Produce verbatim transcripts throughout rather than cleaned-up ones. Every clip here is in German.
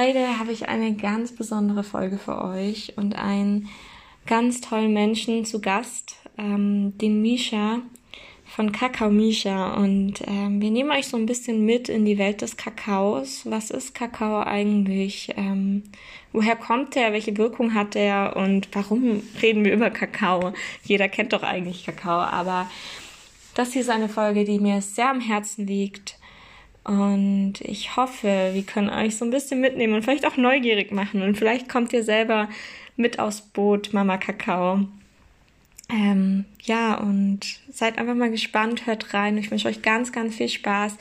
Heute habe ich eine ganz besondere Folge für euch und einen ganz tollen Menschen zu Gast, ähm, den Mischa von Kakao Mischa. Und ähm, wir nehmen euch so ein bisschen mit in die Welt des Kakaos. Was ist Kakao eigentlich? Ähm, woher kommt der? Welche Wirkung hat der? Und warum reden wir über Kakao? Jeder kennt doch eigentlich Kakao, aber das hier ist eine Folge, die mir sehr am Herzen liegt. Und ich hoffe, wir können euch so ein bisschen mitnehmen und vielleicht auch neugierig machen. Und vielleicht kommt ihr selber mit aufs Boot, Mama Kakao. Ähm, ja, und seid einfach mal gespannt, hört rein. Ich wünsche euch ganz, ganz viel Spaß.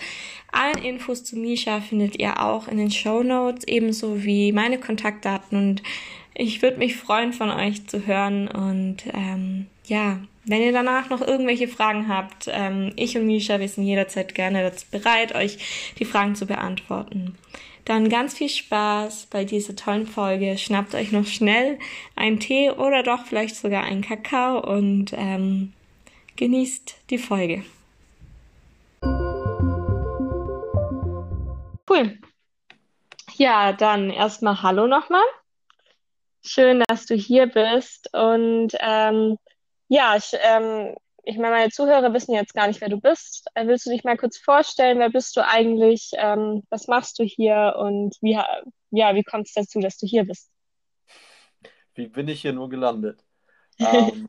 Alle Infos zu Mischa findet ihr auch in den Shownotes, ebenso wie meine Kontaktdaten. Und ich würde mich freuen, von euch zu hören. Und ähm, ja... Wenn ihr danach noch irgendwelche Fragen habt, ähm, ich und Mischa, wir sind jederzeit gerne dazu bereit, euch die Fragen zu beantworten. Dann ganz viel Spaß bei dieser tollen Folge. Schnappt euch noch schnell einen Tee oder doch vielleicht sogar einen Kakao und ähm, genießt die Folge. Cool. Ja, dann erstmal hallo nochmal. Schön, dass du hier bist und ähm, Ja, ich, ähm, ich meine, meine Zuhörer wissen jetzt gar nicht, wer du bist. Willst du dich mal kurz vorstellen? Wer bist du eigentlich? Ähm, was machst du hier? Und wie, ja, wie kommt es dazu, dass du hier bist? Wie bin ich hier nur gelandet? ähm,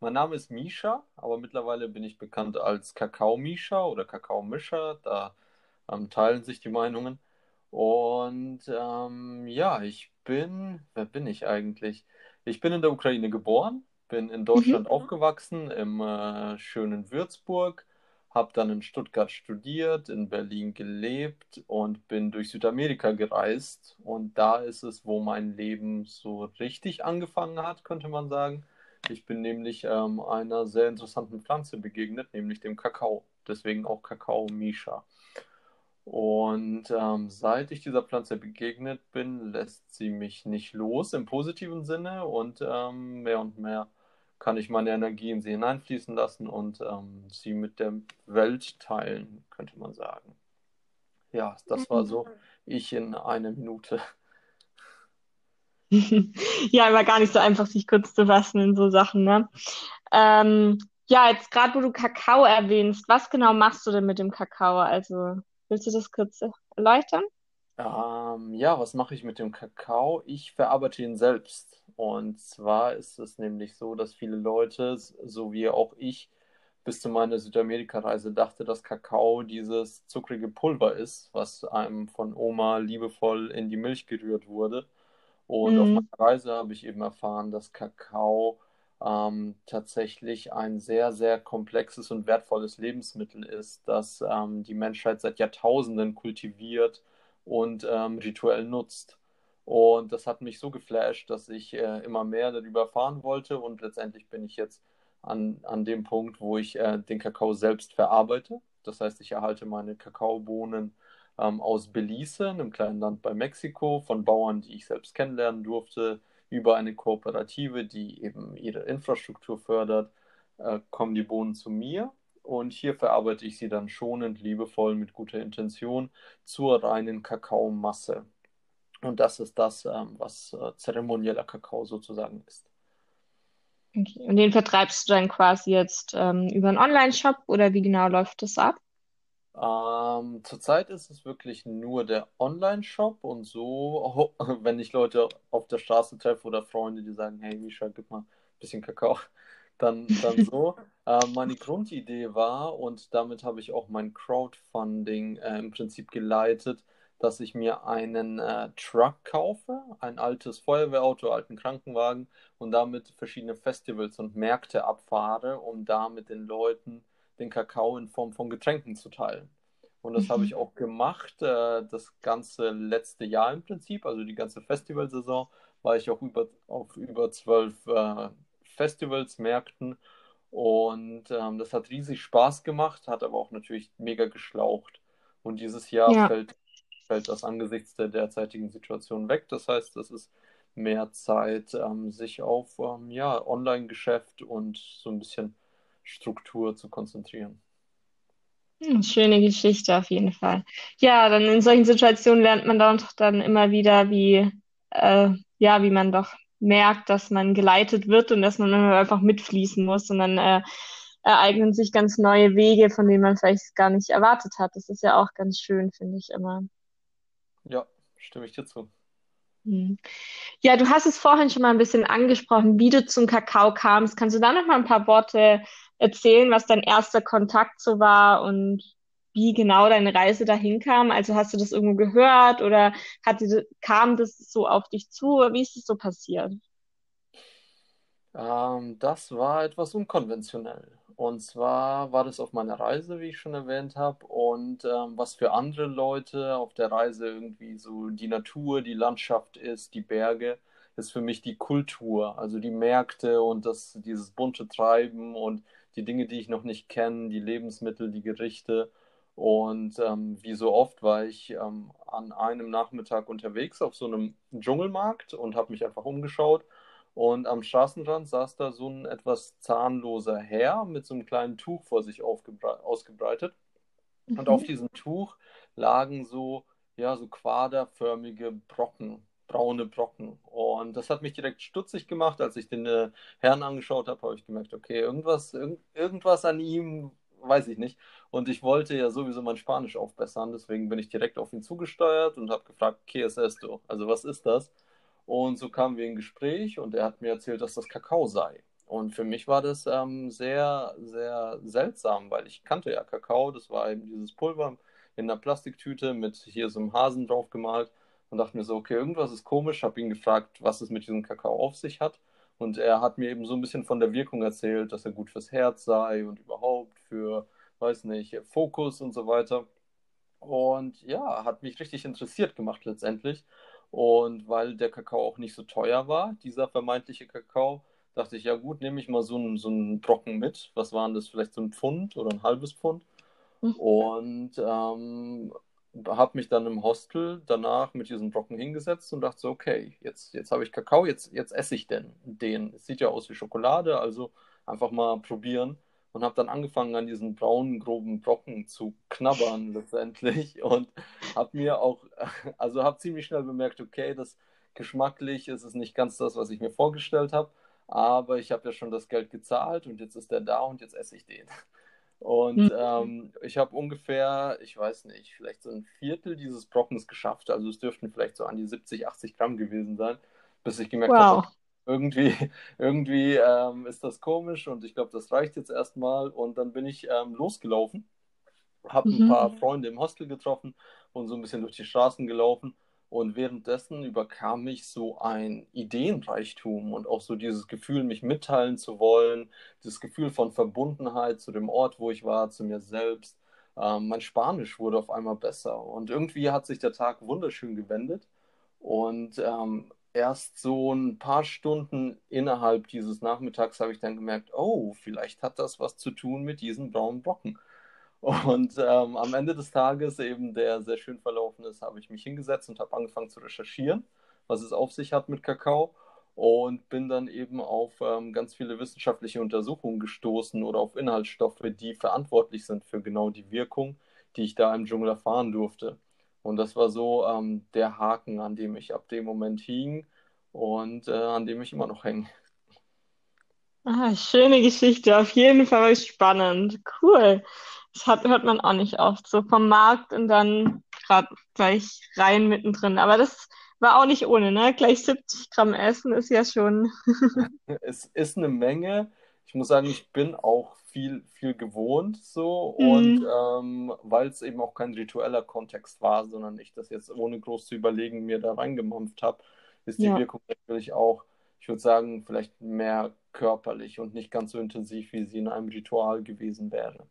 mein Name ist Mischa, aber mittlerweile bin ich bekannt als Kakao Mischa oder Kakao Mischa. Da ähm, teilen sich die Meinungen. Und ähm, ja, ich bin, wer bin ich eigentlich? Ich bin in der Ukraine geboren. Bin in Deutschland mhm. aufgewachsen, im äh, schönen Würzburg, habe dann in Stuttgart studiert, in Berlin gelebt und bin durch Südamerika gereist. Und da ist es, wo mein Leben so richtig angefangen hat, könnte man sagen. Ich bin nämlich ähm, einer sehr interessanten Pflanze begegnet, nämlich dem Kakao. Deswegen auch Kakao Mischa. Und ähm, seit ich dieser Pflanze begegnet bin, lässt sie mich nicht los im positiven Sinne und ähm, mehr und mehr kann ich meine Energie in sie hineinfließen lassen und ähm, sie mit der Welt teilen, könnte man sagen. Ja, das war so ich in einer Minute. Ja, war gar nicht so einfach, sich kurz zu fassen in so Sachen, ne? Ähm, ja, jetzt gerade, wo du Kakao erwähnst, was genau machst du denn mit dem Kakao? Also, willst du das kurz erläutern? Ähm, ja, was mache ich mit dem Kakao? Ich verarbeite ihn selbst. Und zwar ist es nämlich so, dass viele Leute, so wie auch ich, bis zu meiner Südamerika-Reise dachte, dass Kakao dieses zuckrige Pulver ist, was einem von Oma liebevoll in die Milch gerührt wurde. Und mhm. auf meiner Reise habe ich eben erfahren, dass Kakao Ähm, tatsächlich ein sehr, sehr komplexes und wertvolles Lebensmittel ist, das ähm, die Menschheit seit Jahrtausenden kultiviert und ähm, rituell nutzt. Und das hat mich so geflasht, dass ich äh, immer mehr darüber erfahren wollte und letztendlich bin ich jetzt an, an dem Punkt, wo ich äh, den Kakao selbst verarbeite. Das heißt, ich erhalte meine Kakaobohnen ähm, aus Belize, einem kleinen Land bei Mexiko, von Bauern, die ich selbst kennenlernen durfte, über eine Kooperative, die eben ihre Infrastruktur fördert, äh, kommen die Bohnen zu mir und hier verarbeite ich sie dann schonend, liebevoll, mit guter Intention zur reinen Kakaomasse. Und das ist das, ähm, was äh, zeremonieller Kakao sozusagen ist. Okay. Und den vertreibst du dann quasi jetzt ähm, über einen Online-Shop oder wie genau läuft das ab? Ähm, zurzeit ist es wirklich nur der Online-Shop und so, oh, wenn ich Leute auf der Straße treffe oder Freunde, die sagen, hey Mischa, gib mal ein bisschen Kakao, dann, dann so. ähm, meine Grundidee war, und damit habe ich auch mein Crowdfunding äh, im Prinzip geleitet, dass ich mir einen äh, Truck kaufe, ein altes Feuerwehrauto, alten Krankenwagen und damit verschiedene Festivals und Märkte abfahre, um da mit den Leuten den Kakao in Form von Getränken zu teilen. Und das mhm. habe ich auch gemacht, äh, das ganze letzte Jahr im Prinzip, also die ganze Festivalsaison, war ich auch über, auf über zwölf äh, Festivals, Märkten und ähm, das hat riesig Spaß gemacht, hat aber auch natürlich mega geschlaucht. Und dieses Jahr ja. fällt, fällt das angesichts der derzeitigen Situation weg. Das heißt, das ist mehr Zeit, ähm, sich auf ähm, ja, Online-Geschäft und so ein bisschen Struktur zu konzentrieren. Hm, Schöne Geschichte auf jeden Fall. Ja, dann in solchen Situationen lernt man dann doch dann immer wieder, wie, äh, ja, wie man doch merkt, dass man geleitet wird und dass man einfach mitfließen muss und dann äh, ereignen sich ganz neue Wege, von denen man vielleicht gar nicht erwartet hat. Das ist ja auch ganz schön, finde ich immer. Ja, stimme ich dir zu. Hm. Ja, du hast es vorhin schon mal ein bisschen angesprochen, wie du zum Kakao kamst. Kannst du da noch mal ein paar Worte erzählen, was dein erster Kontakt so war und wie genau deine Reise dahin kam? Also hast du das irgendwo gehört oder hat dir, kam das so auf dich zu? Wie ist es so passiert? Ähm, das war etwas unkonventionell. Und zwar war das auf meiner Reise, wie ich schon erwähnt habe. Und ähm, was für andere Leute auf der Reise irgendwie so die Natur, die Landschaft ist, die Berge, ist für mich die Kultur, also die Märkte und das, dieses bunte Treiben und die Dinge, die ich noch nicht kenne, die Lebensmittel, die Gerichte. Und ähm, wie so oft war ich ähm, an einem Nachmittag unterwegs auf so einem Dschungelmarkt und habe mich einfach umgeschaut. Und am Straßenrand saß da so ein etwas zahnloser Herr mit so einem kleinen Tuch vor sich aufgebre- ausgebreitet. Und auf Mhm. diesem Tuch lagen so, ja, so quaderförmige Brocken, braune Brocken. Und das hat mich direkt stutzig gemacht. Als ich den äh, Herrn angeschaut habe, habe ich gemerkt, okay, irgendwas, irgend, irgendwas an ihm, weiß ich nicht. Und ich wollte ja sowieso mein Spanisch aufbessern, deswegen bin ich direkt auf ihn zugesteuert und habe gefragt, ¿qué es esto? Also was ist das? Und so kamen wir in Gespräch und er hat mir erzählt, dass das Kakao sei. Und für mich war das ähm, sehr, sehr seltsam, weil ich kannte ja Kakao. Das war eben dieses Pulver in einer Plastiktüte mit hier so einem Hasen drauf gemalt und dachte mir so, okay, irgendwas ist komisch. Habe ihn gefragt, was es mit diesem Kakao auf sich hat. Und er hat mir eben so ein bisschen von der Wirkung erzählt, dass er gut fürs Herz sei und überhaupt für, weiß nicht, Fokus und so weiter. Und ja, hat mich richtig interessiert gemacht letztendlich. Und weil der Kakao auch nicht so teuer war, dieser vermeintliche Kakao, dachte ich, ja gut, nehme ich mal so einen, so einen Brocken mit. Was waren das? Vielleicht so ein Pfund oder ein halbes Pfund. Mhm. Und ähm, habe mich dann im Hostel danach mit diesem Brocken hingesetzt und dachte so, okay, jetzt, jetzt habe ich Kakao, jetzt, jetzt esse ich denn den. Es sieht ja aus wie Schokolade, also einfach mal probieren. Und habe dann angefangen, an diesen braunen, groben Brocken zu knabbern letztendlich und habe mir auch, also habe ziemlich schnell bemerkt, okay, das geschmacklich ist es nicht ganz das, was ich mir vorgestellt habe, aber ich habe ja schon das Geld gezahlt und jetzt ist der da und jetzt esse ich den. Und Mhm. ähm, ich habe ungefähr, ich weiß nicht, vielleicht so ein Viertel dieses Brockens geschafft. Also es dürften vielleicht so an die siebzig, achtzig Gramm gewesen sein, bis ich gemerkt habe, Wow. okay, irgendwie, irgendwie ähm, ist das komisch und ich glaube, das reicht jetzt erstmal. Und dann bin ich ähm, losgelaufen, habe ein Mhm. paar Freunde im Hostel getroffen und so ein bisschen durch die Straßen gelaufen. Und währenddessen überkam mich so ein Ideenreichtum und auch so dieses Gefühl, mich mitteilen zu wollen, das Gefühl von Verbundenheit zu dem Ort, wo ich war, zu mir selbst. Ähm, mein Spanisch wurde auf einmal besser und irgendwie hat sich der Tag wunderschön gewendet. Und ähm, erst so ein paar Stunden innerhalb dieses Nachmittags habe ich dann gemerkt, oh, vielleicht hat das was zu tun mit diesen braunen Brocken. Und ähm, am Ende des Tages, eben der sehr schön verlaufen ist, habe ich mich hingesetzt und habe angefangen zu recherchieren, was es auf sich hat mit Kakao. Und bin dann eben auf ähm, ganz viele wissenschaftliche Untersuchungen gestoßen oder auf Inhaltsstoffe, die verantwortlich sind für genau die Wirkung, die ich da im Dschungel erfahren durfte. Und das war so ähm, der Haken, an dem ich ab dem Moment hing und äh, an dem ich immer noch hänge. Ah, schöne Geschichte, auf jeden Fall spannend. Cool. Das hat, hört man auch nicht oft. So vom Markt und dann gerade gleich rein mittendrin. Aber das war auch nicht ohne, ne? Gleich siebzig Gramm Essen ist ja schon. Es ist eine Menge. Ich muss sagen, ich bin auch viel, viel gewohnt so und Mhm. ähm, weil es eben auch kein ritueller Kontext war, sondern ich das jetzt ohne groß zu überlegen mir da reingemampft habe, ist die Ja. Wirkung natürlich auch, ich würde sagen, vielleicht mehr körperlich und nicht ganz so intensiv, wie sie in einem Ritual gewesen wäre.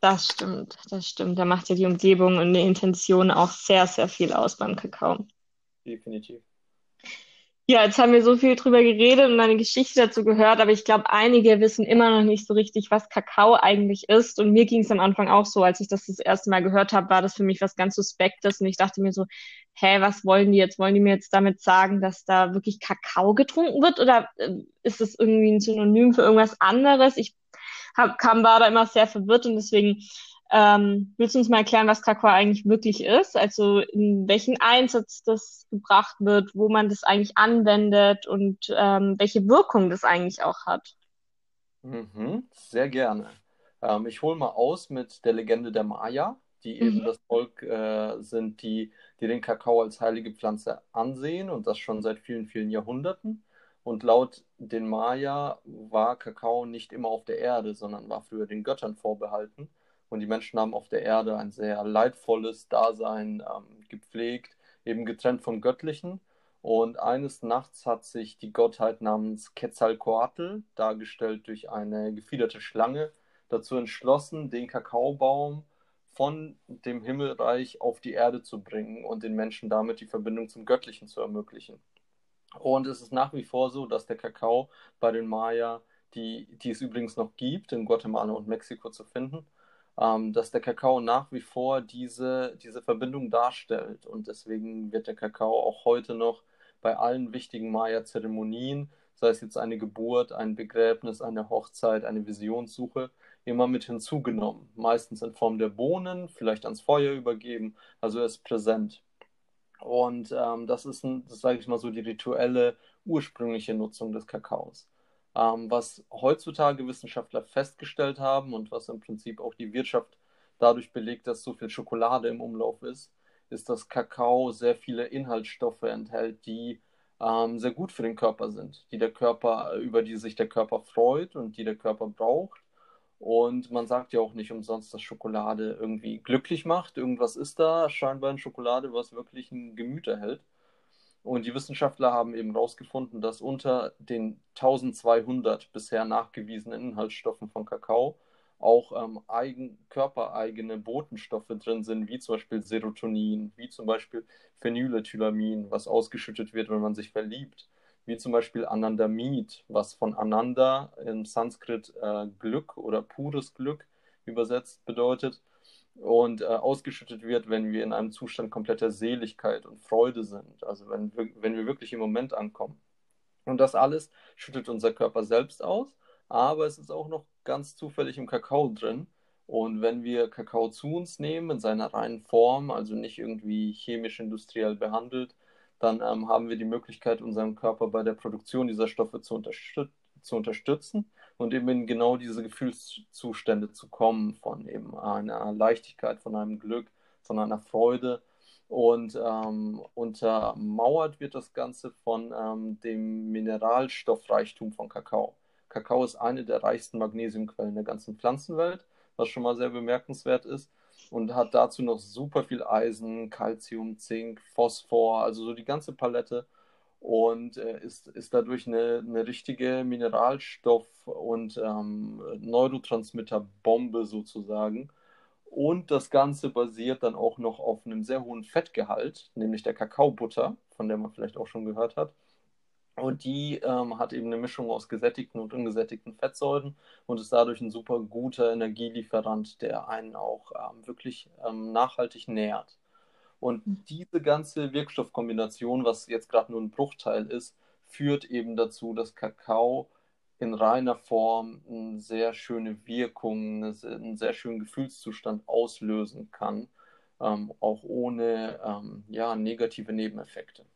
Das stimmt, das stimmt. Da macht ja die Umgebung und die Intention auch sehr, sehr viel aus beim Kakao. Definitiv. Ja, jetzt haben wir so viel drüber geredet und deine Geschichte dazu gehört, aber ich glaube, einige wissen immer noch nicht so richtig, was Kakao eigentlich ist. Und mir ging es am Anfang auch so, als ich das das erste Mal gehört habe, war das für mich was ganz Suspektes. Und ich dachte mir so, hä, was wollen die jetzt? Wollen die mir jetzt damit sagen, dass da wirklich Kakao getrunken wird? Oder äh, ist das irgendwie ein Synonym für irgendwas anderes? Ich hab, kam, war da immer sehr verwirrt und deswegen Ähm, willst du uns mal erklären, was Kakao eigentlich wirklich ist? Also in welchen Einsatz das gebracht wird, wo man das eigentlich anwendet und ähm, welche Wirkung das eigentlich auch hat? Mhm, sehr gerne. Ähm, ich hole mal aus mit der Legende der Maya, die mhm. eben das Volk äh, sind, die, die den Kakao als heilige Pflanze ansehen und das schon seit vielen, vielen Jahrhunderten. Und laut den Maya war Kakao nicht immer auf der Erde, sondern war früher den Göttern vorbehalten. Und die Menschen haben auf der Erde ein sehr leidvolles Dasein ähm, gepflegt, eben getrennt vom Göttlichen. Und eines Nachts hat sich die Gottheit namens Quetzalcoatl, dargestellt durch eine gefiederte Schlange, dazu entschlossen, den Kakaobaum von dem Himmelreich auf die Erde zu bringen und den Menschen damit die Verbindung zum Göttlichen zu ermöglichen. Und es ist nach wie vor so, dass der Kakao bei den Maya, die, die es übrigens noch gibt, in Guatemala und Mexiko zu finden, ähm, dass der Kakao nach wie vor diese, diese Verbindung darstellt. Und deswegen wird der Kakao auch heute noch bei allen wichtigen Maya-Zeremonien, sei es jetzt eine Geburt, ein Begräbnis, eine Hochzeit, eine Visionssuche, immer mit hinzugenommen. Meistens in Form der Bohnen, vielleicht ans Feuer übergeben, also er ist präsent. Und ähm, das ist, sage ich mal so, die rituelle, ursprüngliche Nutzung des Kakaos. Ähm, was heutzutage Wissenschaftler festgestellt haben und was im Prinzip auch die Wirtschaft dadurch belegt, dass so viel Schokolade im Umlauf ist, ist, dass Kakao sehr viele Inhaltsstoffe enthält, die ähm, sehr gut für den Körper sind, die der Körper, über die sich der Körper freut und die der Körper braucht. Und man sagt ja auch nicht umsonst, dass Schokolade irgendwie glücklich macht. Irgendwas ist da scheinbar in Schokolade, was wirklich ein Gemüt erhält. Und die Wissenschaftler haben eben herausgefunden, dass unter den zwölfhundert bisher nachgewiesenen Inhaltsstoffen von Kakao auch ähm, eigen, körpereigene Botenstoffe drin sind, wie zum Beispiel Serotonin, wie zum Beispiel Phenylethylamin, was ausgeschüttet wird, wenn man sich verliebt, wie zum Beispiel Anandamid, was von Ananda im Sanskrit äh, Glück oder pures Glück übersetzt bedeutet und äh, ausgeschüttet wird, wenn wir in einem Zustand kompletter Seligkeit und Freude sind, also wenn wir, wenn wir wirklich im Moment ankommen. Und das alles schüttet unser Körper selbst aus, aber es ist auch noch ganz zufällig im Kakao drin. Und wenn wir Kakao zu uns nehmen, in seiner reinen Form, also nicht irgendwie chemisch-industriell behandelt, dann ähm, haben wir die Möglichkeit, unseren Körper bei der Produktion dieser Stoffe zu, unterstüt- zu unterstützen und eben in genau diese Gefühlszustände zu kommen, von eben einer Leichtigkeit, von einem Glück, von einer Freude. Und ähm, untermauert wird das Ganze von ähm, dem Mineralstoffreichtum von Kakao. Kakao ist eine der reichsten Magnesiumquellen der ganzen Pflanzenwelt, was schon mal sehr bemerkenswert ist. Und hat dazu noch super viel Eisen, Calcium, Zink, Phosphor, also so die ganze Palette. Und äh, ist, ist dadurch eine, eine richtige Mineralstoff- und ähm, Neurotransmitterbombe sozusagen. Und das Ganze basiert dann auch noch auf einem sehr hohen Fettgehalt, nämlich der Kakaobutter, von der man vielleicht auch schon gehört hat. Und die ähm, hat eben eine Mischung aus gesättigten und ungesättigten Fettsäuren und ist dadurch ein super guter Energielieferant, der einen auch ähm, wirklich ähm, nachhaltig nährt. Und diese ganze Wirkstoffkombination, was jetzt gerade nur ein Bruchteil ist, führt eben dazu, dass Kakao in reiner Form eine sehr schöne Wirkung, einen sehr schönen Gefühlszustand auslösen kann, ähm, auch ohne ähm, ja, negative Nebeneffekte.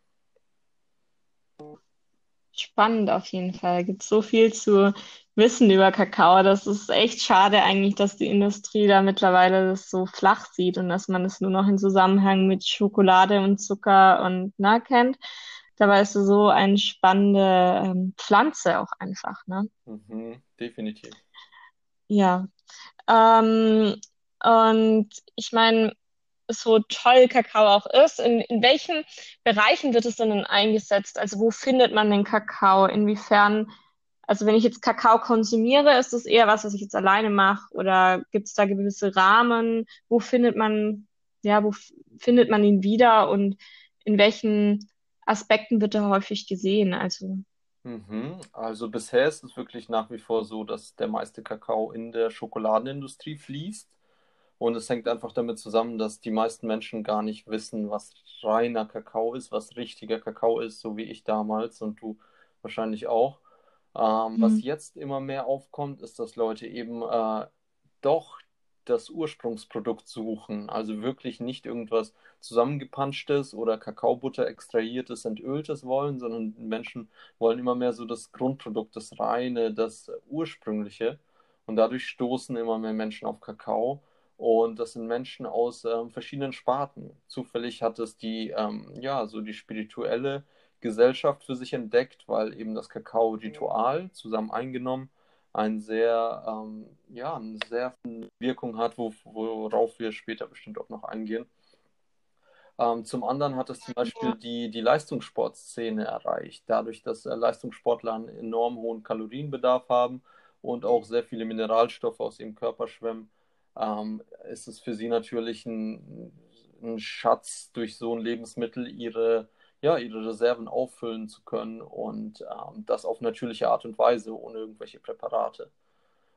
Spannend auf jeden Fall. Es gibt so viel zu wissen über Kakao. Das ist echt schade eigentlich, dass die Industrie da mittlerweile das so flach sieht und dass man es das nur noch in Zusammenhang mit Schokolade und Zucker und na kennt. Dabei ist es so eine spannende ähm, Pflanze auch einfach, ne? Mhm, definitiv. Ja. Ähm, und ich meine, so toll Kakao auch ist, in, in welchen Bereichen wird es denn, denn eingesetzt? Also wo findet man den Kakao? Inwiefern, also wenn ich jetzt Kakao konsumiere, ist das eher was, was ich jetzt alleine mache? Oder gibt es da gewisse Rahmen? Wo findet man, ja, wo f- findet man ihn wieder und in welchen Aspekten wird er häufig gesehen? Also, mhm. also bisher ist es wirklich nach wie vor so, dass der meiste Kakao in der Schokoladenindustrie fließt. Und es hängt einfach damit zusammen, dass die meisten Menschen gar nicht wissen, was reiner Kakao ist, was richtiger Kakao ist, so wie ich damals und du wahrscheinlich auch. Ähm, mhm. Was jetzt immer mehr aufkommt, ist, dass Leute eben äh, doch das Ursprungsprodukt suchen. Also wirklich nicht irgendwas zusammengepanschtes oder Kakaobutter extrahiertes, entöltes wollen, sondern Menschen wollen immer mehr so das Grundprodukt, das Reine, das Ursprüngliche. Und dadurch stoßen immer mehr Menschen auf Kakao. Und das sind Menschen aus ähm, verschiedenen Sparten. Zufällig hat es die, ähm, ja, so die spirituelle Gesellschaft für sich entdeckt, weil eben das Kakao-Ritual zusammen eingenommen ein sehr, ähm, ja, eine sehr Wirkung hat, worauf wir später bestimmt auch noch eingehen. Ähm, zum anderen hat es zum Beispiel die, die Leistungssportszene erreicht, dadurch, dass äh, Leistungssportler einen enorm hohen Kalorienbedarf haben und auch sehr viele Mineralstoffe aus ihrem Körper schwemmen, ähm, ist es für sie natürlich ein, ein Schatz, durch so ein Lebensmittel ihre Ja, ihre Reserven auffüllen zu können und ähm, das auf natürliche Art und Weise, ohne irgendwelche Präparate.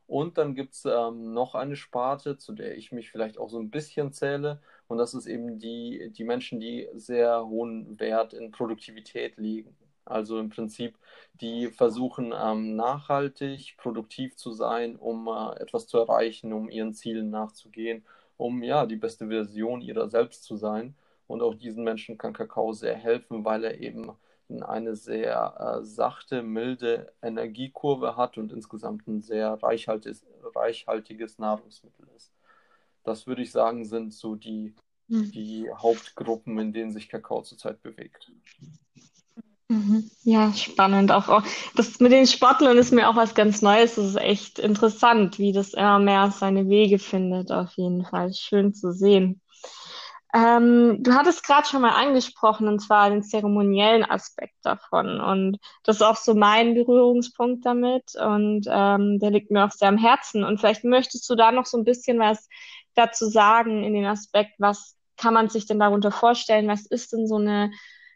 Und dann gibt es ähm, noch eine Sparte, zu der ich mich vielleicht auch so ein bisschen zähle, und das ist eben die, die Menschen, die sehr hohen Wert in Produktivität legen. Also im Prinzip, die versuchen ähm, nachhaltig, produktiv zu sein, um äh, etwas zu erreichen, um ihren Zielen nachzugehen, um ja die beste Version ihrer selbst zu sein. Und auch diesen Menschen kann Kakao sehr helfen, weil er eben eine sehr äh, sachte, milde Energiekurve hat und insgesamt ein sehr reichhaltiges, reichhaltiges Nahrungsmittel ist. Das würde ich sagen, sind so die, mhm. die Hauptgruppen, in denen sich Kakao zurzeit bewegt. Mhm. Ja, spannend. Auch, auch das mit den Sportlern ist mir auch was ganz Neues. Das ist echt interessant, wie das immer mehr seine Wege findet, auf jeden Fall. Schön zu sehen. Ähm, du hattest gerade schon mal angesprochen, und zwar den zeremoniellen Aspekt davon, und das ist auch so mein Berührungspunkt damit, und ähm, der liegt mir auch sehr am Herzen, und vielleicht möchtest du da noch so ein bisschen was dazu sagen in den Aspekt, was kann man sich denn darunter vorstellen, was ist denn so eine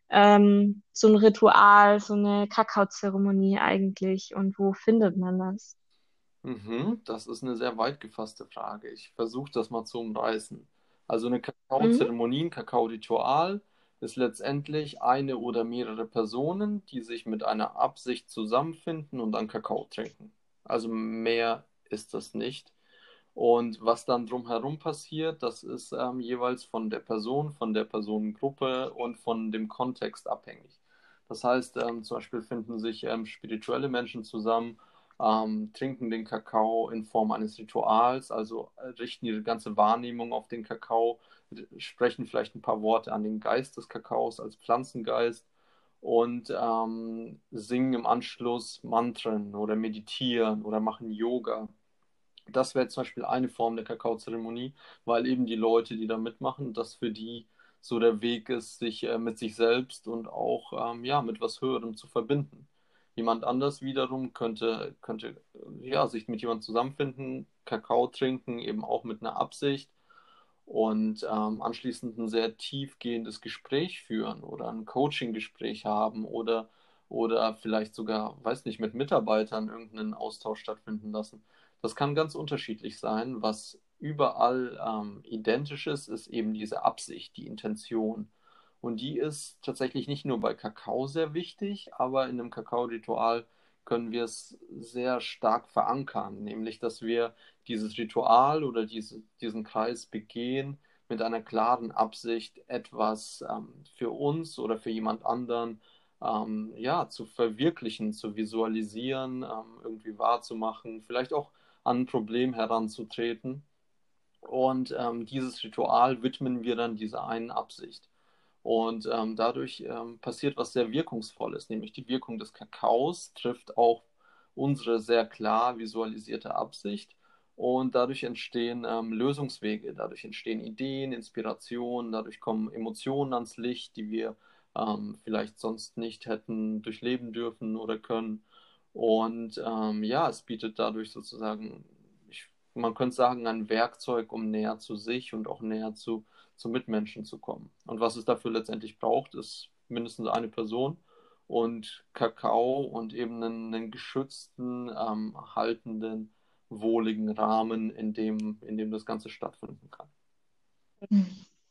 ähm, so ein Ritual, so eine Kakaozeremonie eigentlich, und wo findet man das? Mhm, das ist eine sehr weit gefasste Frage. Ich versuche das mal zu umreißen. Also eine Kakaozeremonie, ein Kakaoritual ist letztendlich eine oder mehrere Personen, die sich mit einer Absicht zusammenfinden und dann Kakao trinken. Also mehr ist das nicht. Und was dann drumherum passiert, das ist ähm, jeweils von der Person, von der Personengruppe und von dem Kontext abhängig. Das heißt, ähm, zum Beispiel finden sich ähm, spirituelle Menschen zusammen, Ähm, trinken den Kakao in Form eines Rituals, also richten ihre ganze Wahrnehmung auf den Kakao, sprechen vielleicht ein paar Worte an den Geist des Kakaos als Pflanzengeist und ähm, singen im Anschluss Mantren oder meditieren oder machen Yoga. Das wäre zum Beispiel eine Form der Kakaozeremonie, weil eben die Leute, die da mitmachen, das für die so der Weg ist, sich äh, mit sich selbst und auch ähm, ja, mit was Höherem zu verbinden. Jemand anders wiederum könnte, könnte ja, sich mit jemandem zusammenfinden, Kakao trinken, eben auch mit einer Absicht, und ähm, anschließend ein sehr tiefgehendes Gespräch führen oder ein Coaching-Gespräch haben oder, oder vielleicht sogar, weiß nicht, mit Mitarbeitern irgendeinen Austausch stattfinden lassen. Das kann ganz unterschiedlich sein. Was überall ähm, identisch ist, ist eben diese Absicht, die Intention. Und die ist tatsächlich nicht nur bei Kakao sehr wichtig, aber in einem Kakao-Ritual können wir es sehr stark verankern, nämlich dass wir dieses Ritual oder diese, diesen Kreis begehen mit einer klaren Absicht, etwas ähm, für uns oder für jemand anderen ähm, ja, zu verwirklichen, zu visualisieren, ähm, irgendwie wahrzumachen, vielleicht auch an ein Problem heranzutreten. Und ähm, dieses Ritual widmen wir dann dieser einen Absicht. Und ähm, dadurch ähm, passiert was sehr Wirkungsvolles, nämlich die Wirkung des Kakaos trifft auch unsere sehr klar visualisierte Absicht, und dadurch entstehen ähm, Lösungswege, dadurch entstehen Ideen, Inspirationen, dadurch kommen Emotionen ans Licht, die wir ähm, vielleicht sonst nicht hätten durchleben dürfen oder können. Und ähm, ja, es bietet dadurch sozusagen, ich, man könnte sagen, ein Werkzeug, um näher zu sich und auch näher zu zu Mitmenschen zu kommen. Und was es dafür letztendlich braucht, ist mindestens eine Person und Kakao und eben einen, einen geschützten, ähm, haltenden, wohligen Rahmen, in dem, in dem das Ganze stattfinden kann.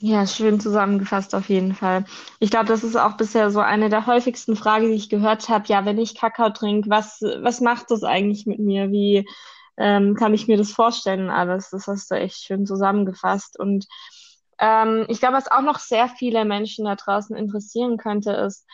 Ja, schön zusammengefasst auf jeden Fall. Ich glaube, das ist auch bisher so eine der häufigsten Fragen, die ich gehört habe. Ja, wenn ich Kakao trinke, was, was macht das eigentlich mit mir? Wie ähm, kann ich mir das vorstellen alles. Das hast du echt schön zusammengefasst. Und ähm, ich glaube, was auch noch sehr viele Menschen da draußen interessieren könnte, ist,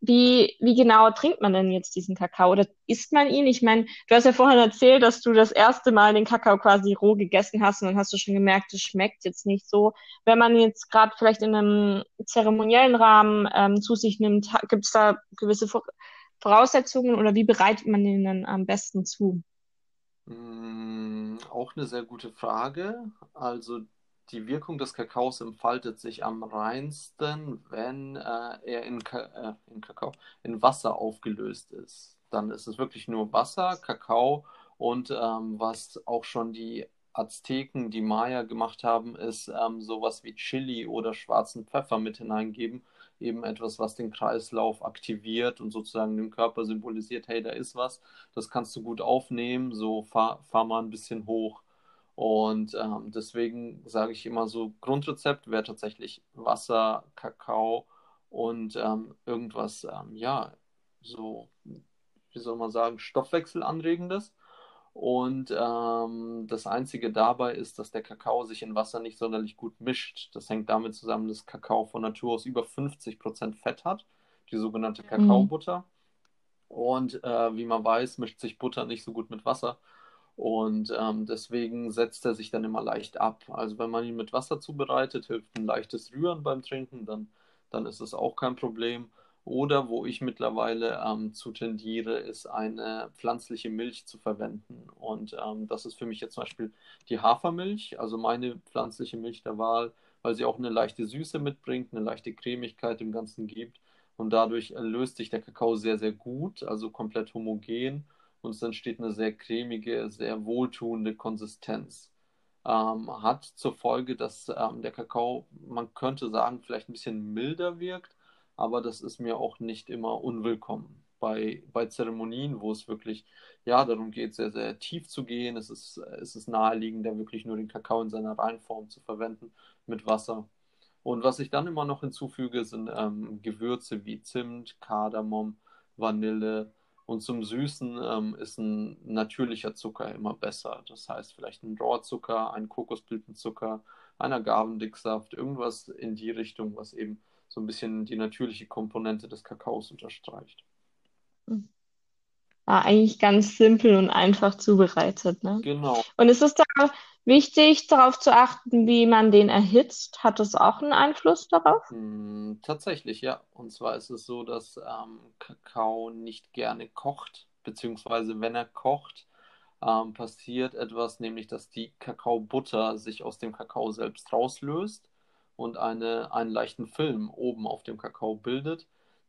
Wie, wie genau trinkt man denn jetzt diesen Kakao oder isst man ihn? Ich meine, du hast ja vorhin erzählt, dass du das erste Mal den Kakao quasi roh gegessen hast und dann hast du schon gemerkt, es schmeckt jetzt nicht so. Wenn man jetzt gerade vielleicht in einem zeremoniellen Rahmen ähm, zu sich nimmt, gibt es da gewisse Voraussetzungen oder wie bereitet man den dann am besten zu? Mm, auch eine sehr gute Frage. Also die Wirkung des Kakaos entfaltet sich am reinsten, wenn äh, er in, Ka- äh, in, Kakao, in Wasser aufgelöst ist. Dann ist es wirklich nur Wasser, Kakao und ähm, was auch schon die Azteken, die Maya gemacht haben, ist ähm, sowas wie Chili oder schwarzen Pfeffer mit hineingeben. Eben etwas, was den Kreislauf aktiviert und sozusagen dem Körper symbolisiert, hey, da ist was, das kannst du gut aufnehmen, so fahr, fahr mal ein bisschen hoch. Und ähm, deswegen sage ich immer so, Grundrezept wäre tatsächlich Wasser, Kakao und ähm, irgendwas, ähm, ja, so, wie soll man sagen, Stoffwechselanregendes. Und ähm, das Einzige dabei ist, dass der Kakao sich in Wasser nicht sonderlich gut mischt. Das hängt damit zusammen, dass Kakao von Natur aus über fünfzig Prozent Fett hat, die sogenannte Kakaobutter. Mhm. Und äh, wie man weiß, mischt sich Butter nicht so gut mit Wasser. Und ähm, deswegen setzt er sich dann immer leicht ab. Also wenn man ihn mit Wasser zubereitet, hilft ein leichtes Rühren beim Trinken, dann, dann ist es auch kein Problem. Oder wo ich mittlerweile ähm, zu tendiere, ist eine pflanzliche Milch zu verwenden. Und ähm, das ist für mich jetzt zum Beispiel die Hafermilch, also meine pflanzliche Milch der Wahl, weil sie auch eine leichte Süße mitbringt, eine leichte Cremigkeit im Ganzen gibt. Und dadurch löst sich der Kakao sehr, sehr gut, also komplett homogen. Und es entsteht eine sehr cremige, sehr wohltuende Konsistenz. Ähm, hat zur Folge, dass ähm, der Kakao, man könnte sagen, vielleicht ein bisschen milder wirkt, aber das ist mir auch nicht immer unwillkommen. Bei, bei Zeremonien, wo es wirklich ja, darum geht, sehr, sehr tief zu gehen, es ist, es ist naheliegender, wirklich nur den Kakao in seiner Reinform zu verwenden mit Wasser. Und was ich dann immer noch hinzufüge, sind ähm, Gewürze wie Zimt, Kardamom, Vanille. Und zum Süßen ähm, ist ein natürlicher Zucker immer besser. Das heißt vielleicht ein Rohrzucker, ein Kokosblütenzucker, ein Agavendicksaft, irgendwas in die Richtung, was eben so ein bisschen die natürliche Komponente des Kakaos unterstreicht. Ah, eigentlich ganz simpel und einfach zubereitet, ne? Genau. Und ist es da wichtig, darauf zu achten, wie man den erhitzt? Hat das auch einen Einfluss darauf? Mm, tatsächlich, ja. Und zwar ist es so, dass ähm, Kakao nicht gerne kocht, beziehungsweise wenn er kocht, ähm, passiert etwas, nämlich dass die Kakaobutter sich aus dem Kakao selbst rauslöst und eine, einen leichten Film oben auf dem Kakao bildet,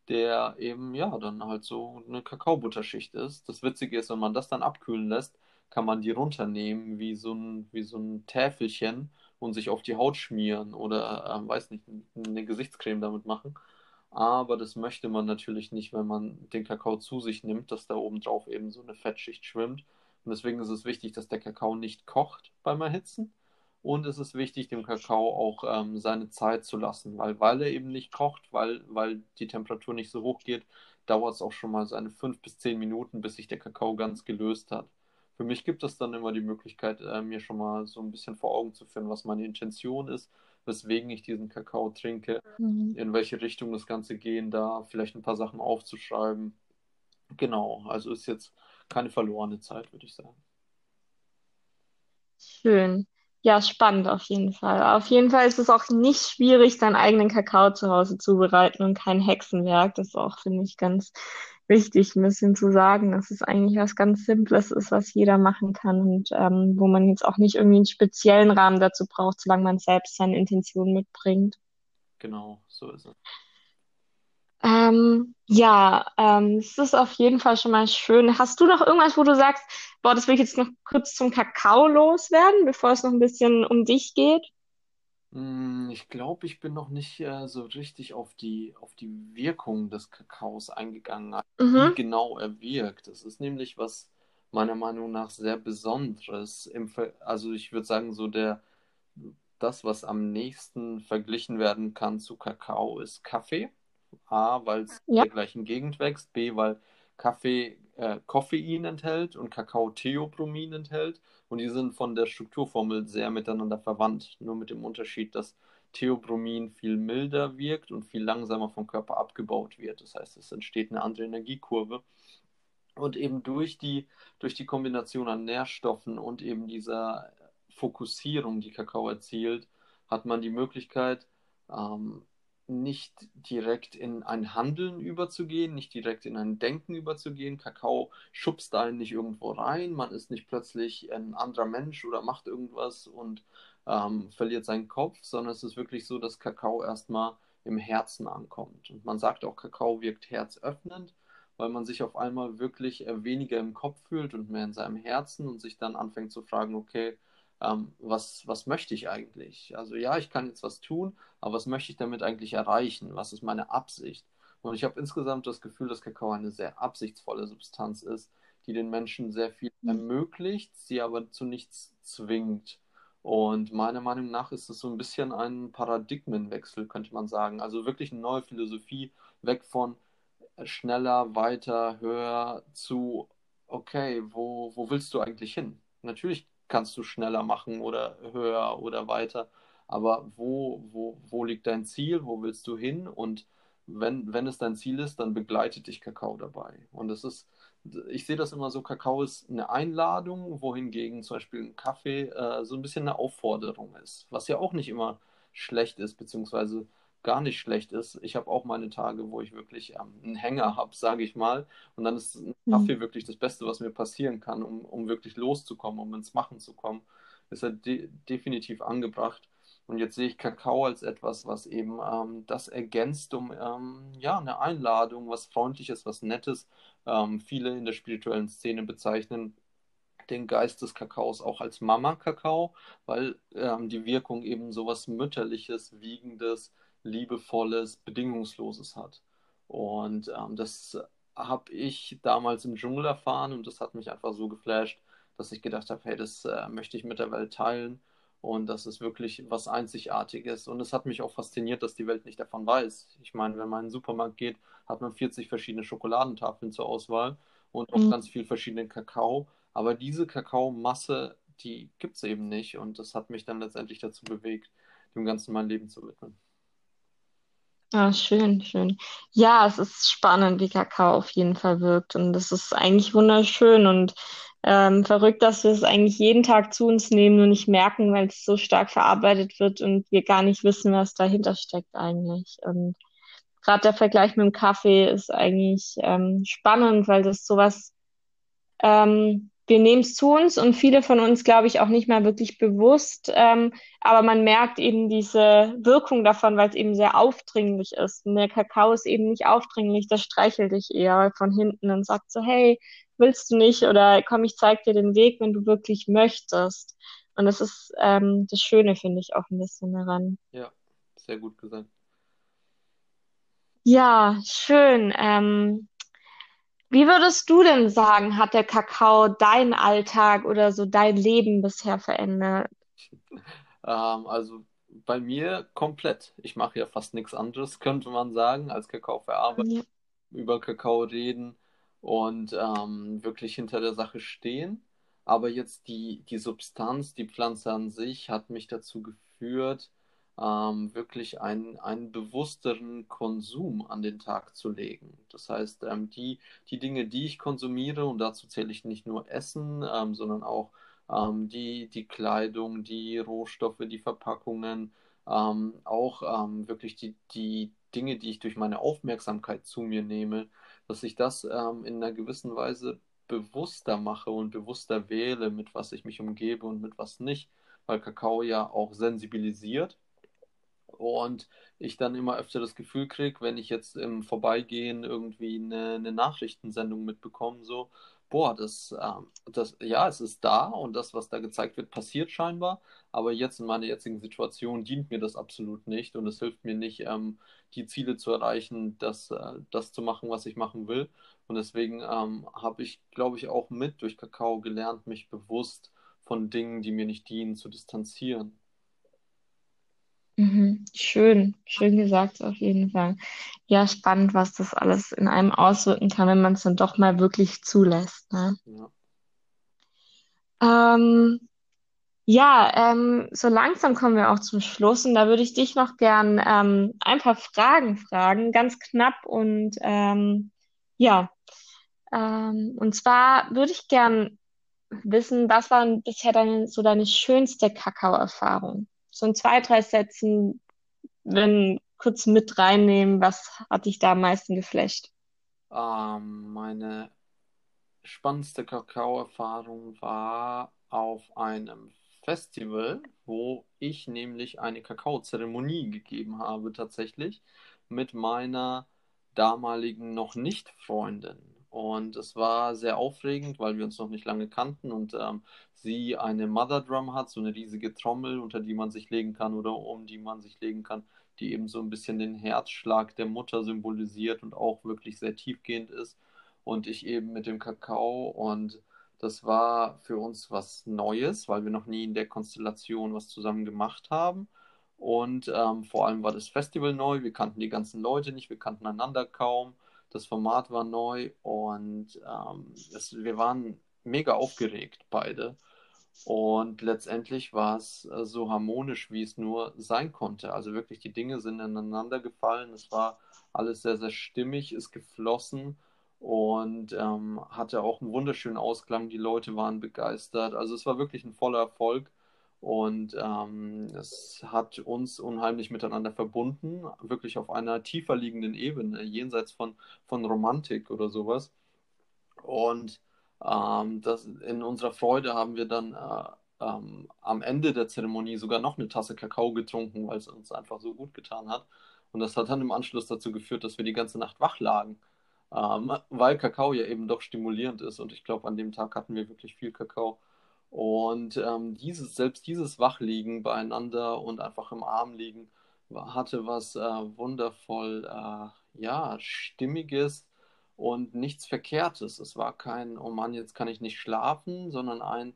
der eben, ja, dann halt so eine Kakaobutterschicht ist. Das Witzige ist, wenn man das dann abkühlen lässt, kann man die runternehmen wie so ein, wie so ein Täfelchen und sich auf die Haut schmieren oder, äh, weiß nicht, eine Gesichtscreme damit machen. Aber das möchte man natürlich nicht, wenn man den Kakao zu sich nimmt, dass da oben drauf eben so eine Fettschicht schwimmt. Und deswegen ist es wichtig, dass der Kakao nicht kocht beim Erhitzen. Und es ist wichtig, dem Kakao auch ähm, seine Zeit zu lassen, weil, weil er eben nicht kocht, weil, weil die Temperatur nicht so hoch geht, dauert es auch schon mal seine fünf bis zehn Minuten, bis sich der Kakao ganz gelöst hat. Für mich gibt es dann immer die Möglichkeit, äh, mir schon mal so ein bisschen vor Augen zu führen, was meine Intention ist, weswegen ich diesen Kakao trinke, mhm. in welche Richtung das Ganze gehen darf, vielleicht ein paar Sachen aufzuschreiben. Genau, also ist jetzt keine verlorene Zeit, würde ich sagen. Schön. Ja, spannend auf jeden Fall. Auf jeden Fall ist es auch nicht schwierig, seinen eigenen Kakao zu Hause zu bereiten und kein Hexenwerk. Das ist auch, finde ich, ganz wichtig, ein bisschen zu sagen, dass es eigentlich was ganz Simples ist, was jeder machen kann und ähm, wo man jetzt auch nicht irgendwie einen speziellen Rahmen dazu braucht, solange man selbst seine Intention mitbringt. Genau, so ist es. Ähm, ja, ähm, es ist auf jeden Fall schon mal schön. Hast du noch irgendwas, wo du sagst, boah, das will ich jetzt noch kurz zum Kakao loswerden, bevor es noch ein bisschen um dich geht? Ich glaube, ich bin noch nicht äh, so richtig auf die, auf die Wirkung des Kakaos eingegangen, mhm. wie genau er wirkt. Das ist nämlich was meiner Meinung nach sehr Besonderes. Im Ver- also ich würde sagen, so der, das, was am nächsten verglichen werden kann zu Kakao, ist Kaffee. A, weil es ja. in der gleichen Gegend wächst. B, weil Kaffee äh, Koffein enthält und Kakao-Theobromin enthält. Und die sind von der Strukturformel sehr miteinander verwandt. Nur mit dem Unterschied, dass Theobromin viel milder wirkt und viel langsamer vom Körper abgebaut wird. Das heißt, es entsteht eine andere Energiekurve. Und eben durch die, durch die Kombination an Nährstoffen und eben dieser Fokussierung, die Kakao erzielt, hat man die Möglichkeit, ähm, nicht direkt in ein Handeln überzugehen, nicht direkt in ein Denken überzugehen. Kakao schubst einen nicht irgendwo rein, man ist nicht plötzlich ein anderer Mensch oder macht irgendwas und ähm, verliert seinen Kopf, sondern es ist wirklich so, dass Kakao erstmal im Herzen ankommt. Und man sagt auch, Kakao wirkt herzöffnend, weil man sich auf einmal wirklich weniger im Kopf fühlt und mehr in seinem Herzen und sich dann anfängt zu fragen, okay, ähm, was, was möchte ich eigentlich? Also ja, ich kann jetzt was tun, aber was möchte ich damit eigentlich erreichen? Was ist meine Absicht? Und ich habe insgesamt das Gefühl, dass Kakao eine sehr absichtsvolle Substanz ist, die den Menschen sehr viel ermöglicht, sie aber zu nichts zwingt. Und meiner Meinung nach ist es so ein bisschen ein Paradigmenwechsel, könnte man sagen. Also wirklich eine neue Philosophie, weg von schneller, weiter, höher zu, okay, wo, wo willst du eigentlich hin? Natürlich kannst du schneller machen oder höher oder weiter, aber wo, wo, wo liegt dein Ziel? Wo willst du hin? Und wenn, wenn es dein Ziel ist, dann begleitet dich Kakao dabei. Und es ist, ich sehe das immer so, Kakao ist eine Einladung, wohingegen zum Beispiel ein Kaffee äh, so ein bisschen eine Aufforderung ist, was ja auch nicht immer schlecht ist, beziehungsweise gar nicht schlecht ist. Ich habe auch meine Tage, wo ich wirklich ähm, einen Hänger habe, sage ich mal. Und dann ist ein Kaffee mhm. wirklich das Beste, was mir passieren kann, um, um wirklich loszukommen, um ins Machen zu kommen. Ist ja de- definitiv angebracht. Und jetzt sehe ich Kakao als etwas, was eben ähm, das ergänzt, um ähm, ja, eine Einladung, was Freundliches, was Nettes. Ähm, viele in der spirituellen Szene bezeichnen den Geist des Kakaos auch als Mama-Kakao, weil ähm, die Wirkung eben sowas Mütterliches, Wiegendes, Liebevolles, Bedingungsloses hat. Und ähm, das habe ich damals im Dschungel erfahren und das hat mich einfach so geflasht, dass ich gedacht habe, hey, das äh, möchte ich mit der Welt teilen und das ist wirklich was Einzigartiges. Und es hat mich auch fasziniert, dass die Welt nicht davon weiß. Ich meine, wenn man in den Supermarkt geht, hat man vierzig verschiedene Schokoladentafeln zur Auswahl und auch mhm. ganz viel verschiedenen Kakao. Aber diese Kakaomasse, die gibt es eben nicht und das hat mich dann letztendlich dazu bewegt, dem Ganzen mein Leben zu widmen. Ah, schön, schön. Ja, es ist spannend, wie Kakao auf jeden Fall wirkt. Und das ist eigentlich wunderschön und ähm, verrückt, dass wir es eigentlich jeden Tag zu uns nehmen und nicht merken, weil es so stark verarbeitet wird und wir gar nicht wissen, was dahinter steckt eigentlich. Und gerade der Vergleich mit dem Kaffee ist eigentlich ähm, spannend, weil das sowas, ähm, wir nehmen es zu uns und viele von uns, glaube ich, auch nicht mal wirklich bewusst. Ähm, aber man merkt eben diese Wirkung davon, weil es eben sehr aufdringlich ist. Und der Kakao ist eben nicht aufdringlich, das streichelt dich eher von hinten und sagt so, hey, willst du nicht? Oder komm, ich zeig dir den Weg, wenn du wirklich möchtest. Und das ist ähm, das Schöne, finde ich, auch ein bisschen daran. Ja, sehr gut gesagt. Ja, schön. Ähm, Wie würdest du denn sagen, hat der Kakao deinen Alltag oder so dein Leben bisher verändert? Ähm, also bei mir komplett. Ich mache ja fast nichts anderes, könnte man sagen, als Kakao verarbeiten, ja. über Kakao reden und ähm, wirklich hinter der Sache stehen. Aber jetzt die, die Substanz, die Pflanze an sich, hat mich dazu geführt, Ähm, wirklich einen, einen bewussteren Konsum an den Tag zu legen. Das heißt, ähm, die, die Dinge, die ich konsumiere, und dazu zähle ich nicht nur Essen, ähm, sondern auch ähm, die, die Kleidung, die Rohstoffe, die Verpackungen, ähm, auch ähm, wirklich die, die Dinge, die ich durch meine Aufmerksamkeit zu mir nehme, dass ich das ähm, in einer gewissen Weise bewusster mache und bewusster wähle, mit was ich mich umgebe und mit was nicht, weil Kakao ja auch sensibilisiert. Und ich dann immer öfter das Gefühl kriege, wenn ich jetzt im Vorbeigehen irgendwie eine, eine Nachrichtensendung mitbekomme, so, boah, das, äh, das, ja, es ist da und das, was da gezeigt wird, passiert scheinbar, aber jetzt in meiner jetzigen Situation dient mir das absolut nicht und es hilft mir nicht, ähm, die Ziele zu erreichen, das, äh, das zu machen, was ich machen will. Und deswegen ähm, habe ich, glaube ich, auch mit durch Kakao gelernt, mich bewusst von Dingen, die mir nicht dienen, zu distanzieren. Mhm. Schön, schön gesagt auf jeden Fall. Ja, spannend, was das alles in einem auswirken kann, wenn man es dann doch mal wirklich zulässt, ne? Ja. Ähm, ja, ähm, so langsam kommen wir auch zum Schluss und da würde ich dich noch gern ähm, ein paar Fragen fragen, ganz knapp und ähm, ja, ähm, und zwar würde ich gern wissen, was war denn bisher deine, so deine schönste Kakao-Erfahrung? So in zwei, drei Sätzen, wenn kurz mit reinnehmen, was hat dich da am meisten geflasht? Ähm, meine spannendste Kakao-Erfahrung war auf einem Festival, wo ich nämlich eine Kakaozeremonie gegeben habe, tatsächlich mit meiner damaligen noch nicht Freundin. Und es war sehr aufregend, weil wir uns noch nicht lange kannten und ähm, sie eine Mother Drum hat, so eine riesige Trommel, unter die man sich legen kann oder um die man sich legen kann, die eben so ein bisschen den Herzschlag der Mutter symbolisiert und auch wirklich sehr tiefgehend ist. Und ich eben mit dem Kakao. Und das war für uns was Neues, weil wir noch nie in der Konstellation was zusammen gemacht haben. Und ähm, vor allem war das Festival neu. Wir kannten die ganzen Leute nicht, wir kannten einander kaum. Das Format war neu und ähm, es, wir waren mega aufgeregt beide. Und letztendlich war es äh, so harmonisch, wie es nur sein konnte. Also wirklich, die Dinge sind ineinander gefallen. Es war alles sehr, sehr stimmig, ist geflossen und ähm, hatte auch einen wunderschönen Ausklang. Die Leute waren begeistert. Also es war wirklich ein voller Erfolg und ähm, es hat uns unheimlich miteinander verbunden, wirklich auf einer tiefer liegenden Ebene, jenseits von, von Romantik oder sowas. Und ähm, das, in unserer Freude haben wir dann äh, ähm, am Ende der Zeremonie sogar noch eine Tasse Kakao getrunken, weil es uns einfach so gut getan hat. Und das hat dann im Anschluss dazu geführt, dass wir die ganze Nacht wach lagen, ähm, weil Kakao ja eben doch stimulierend ist. Und ich glaube, an dem Tag hatten wir wirklich viel Kakao. Und ähm, dieses, selbst dieses Wachliegen beieinander und einfach im Arm liegen wa- hatte was äh, wundervoll, äh, ja, Stimmiges und nichts Verkehrtes. Es war kein, oh Mann, jetzt kann ich nicht schlafen, sondern ein,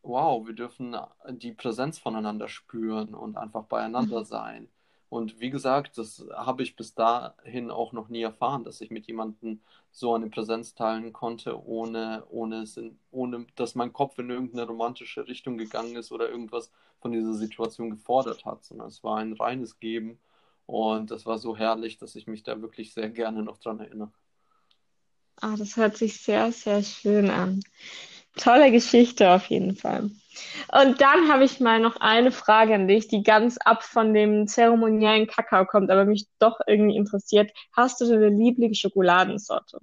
wow, wir dürfen die Präsenz voneinander spüren und einfach beieinander Mhm. sein. Und wie gesagt, das habe ich bis dahin auch noch nie erfahren, dass ich mit jemandem so eine Präsenz teilen konnte, ohne, ohne es in, ohne, dass mein Kopf in irgendeine romantische Richtung gegangen ist oder irgendwas von dieser Situation gefordert hat, sondern es war ein reines Geben. Und das war so herrlich, dass ich mich da wirklich sehr gerne noch dran erinnere. Ah, das hört sich sehr, sehr schön an. Tolle Geschichte auf jeden Fall. Und dann habe ich mal noch eine Frage an dich, die ganz ab von dem zeremoniellen Kakao kommt, aber mich doch irgendwie interessiert. Hast du deine Lieblingsschokoladensorte?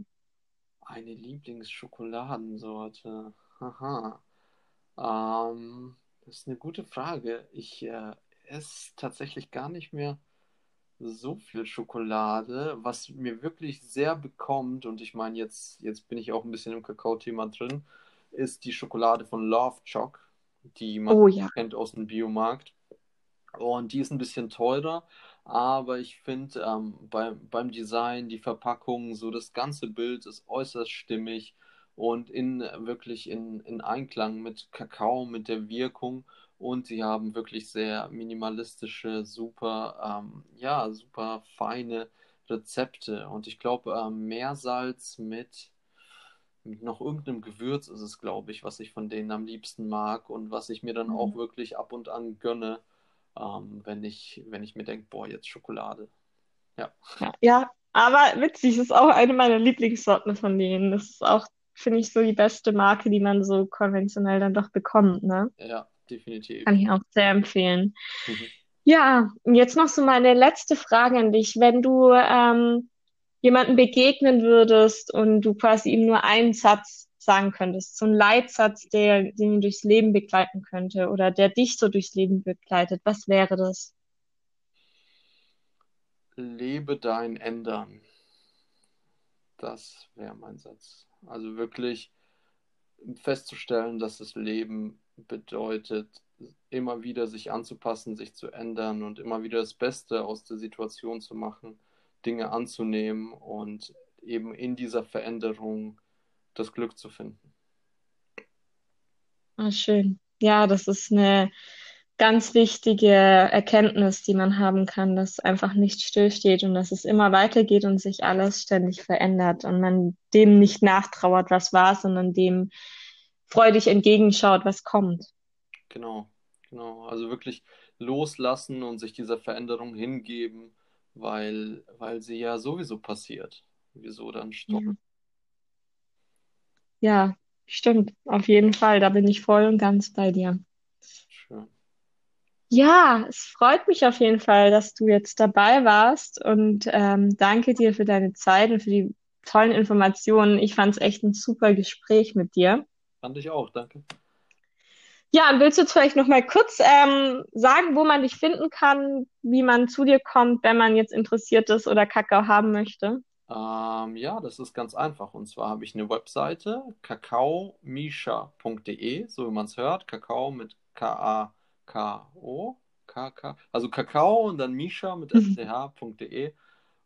Eine Lieblingsschokoladensorte. Aha. Ähm, das ist eine gute Frage. Ich äh, esse tatsächlich gar nicht mehr so viel Schokolade, was mir wirklich sehr bekommt, und ich meine, jetzt, jetzt bin ich auch ein bisschen im Kakao-Thema drin, ist die Schokolade von Love Choc, die man Oh ja. kennt aus dem Biomarkt. Und die ist ein bisschen teurer, aber ich finde ähm, beim, beim Design, die Verpackung, so das ganze Bild ist äußerst stimmig und in wirklich in, in Einklang mit Kakao, mit der Wirkung. Und sie haben wirklich sehr minimalistische, super, ähm, ja, super feine Rezepte. Und ich glaube, ähm, Meersalz mit mit noch irgendeinem Gewürz ist es, glaube ich, was ich von denen am liebsten mag und was ich mir dann auch Mhm. wirklich ab und an gönne, ähm, wenn ich, wenn ich mir denke, boah, jetzt Schokolade. Ja. Ja, ja, aber witzig, das ist auch eine meiner Lieblingssorten von denen. Das ist auch, finde ich, so die beste Marke, die man so konventionell dann doch bekommt, ne? Ja, definitiv. Kann ich auch sehr empfehlen. Mhm. Ja, und jetzt noch so meine letzte Frage an dich. Wenn du ähm, jemanden begegnen würdest und du quasi ihm nur einen Satz sagen könntest, so einen Leitsatz, der, den ihn durchs Leben begleiten könnte oder der dich so durchs Leben begleitet, was wäre das? Lebe dein Ändern. Das wäre mein Satz. Also wirklich festzustellen, dass das Leben bedeutet, immer wieder sich anzupassen, sich zu ändern und immer wieder das Beste aus der Situation zu machen, Dinge anzunehmen und eben in dieser Veränderung das Glück zu finden. Ah, schön. Ja, das ist eine ganz wichtige Erkenntnis, die man haben kann, dass einfach nichts stillsteht und dass es immer weitergeht und sich alles ständig verändert und man dem nicht nachtrauert, was war, sondern dem freudig entgegenschaut, was kommt. Genau, genau. Also wirklich loslassen und sich dieser Veränderung hingeben, weil, weil sie ja sowieso passiert. Wieso dann stoppen? Ja. ja, stimmt. Auf jeden Fall. Da bin ich voll und ganz bei dir. Schön. Ja, es freut mich auf jeden Fall, dass du jetzt dabei warst und ähm, danke dir für deine Zeit und für die tollen Informationen. Ich fand es echt ein super Gespräch mit dir. Fand ich auch, danke. Ja, und willst du jetzt vielleicht nochmal kurz ähm, sagen, wo man dich finden kann, wie man zu dir kommt, wenn man jetzt interessiert ist oder Kakao haben möchte? Ähm, ja, das ist ganz einfach. Und zwar habe ich eine Webseite, kakao mischa punkt de, so wie man es hört, Kakao mit K A. K O, K K, also Kakao und dann Mischa mit S C H punkt de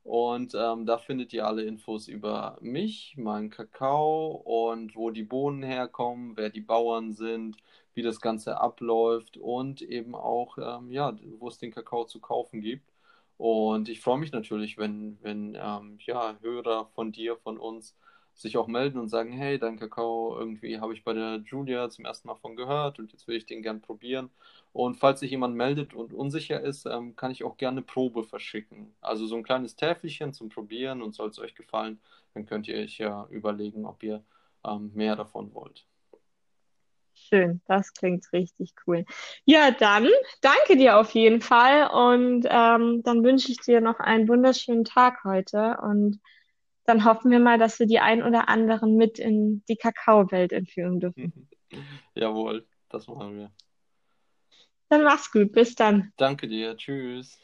und ähm, da findet ihr alle Infos über mich, meinen Kakao und wo die Bohnen herkommen, wer die Bauern sind, wie das Ganze abläuft und eben auch, ähm, ja, wo es den Kakao zu kaufen gibt. Und ich freue mich natürlich, wenn, wenn ähm, ja, Hörer von dir, von uns sich auch melden und sagen, hey, dein Kakao, irgendwie habe ich bei der Julia zum ersten Mal von gehört und jetzt will ich den gern probieren. Und falls sich jemand meldet und unsicher ist, ähm, kann ich auch gerne eine Probe verschicken. Also so ein kleines Täfelchen zum Probieren und soll es euch gefallen, dann könnt ihr euch ja überlegen, ob ihr ähm, mehr davon wollt. Schön, das klingt richtig cool. Ja, dann danke dir auf jeden Fall und ähm, dann wünsche ich dir noch einen wunderschönen Tag heute und dann hoffen wir mal, dass wir die ein oder anderen mit in die Kakaowelt entführen dürfen. Jawohl, das machen wir. Dann mach's gut, bis dann. Danke dir, tschüss.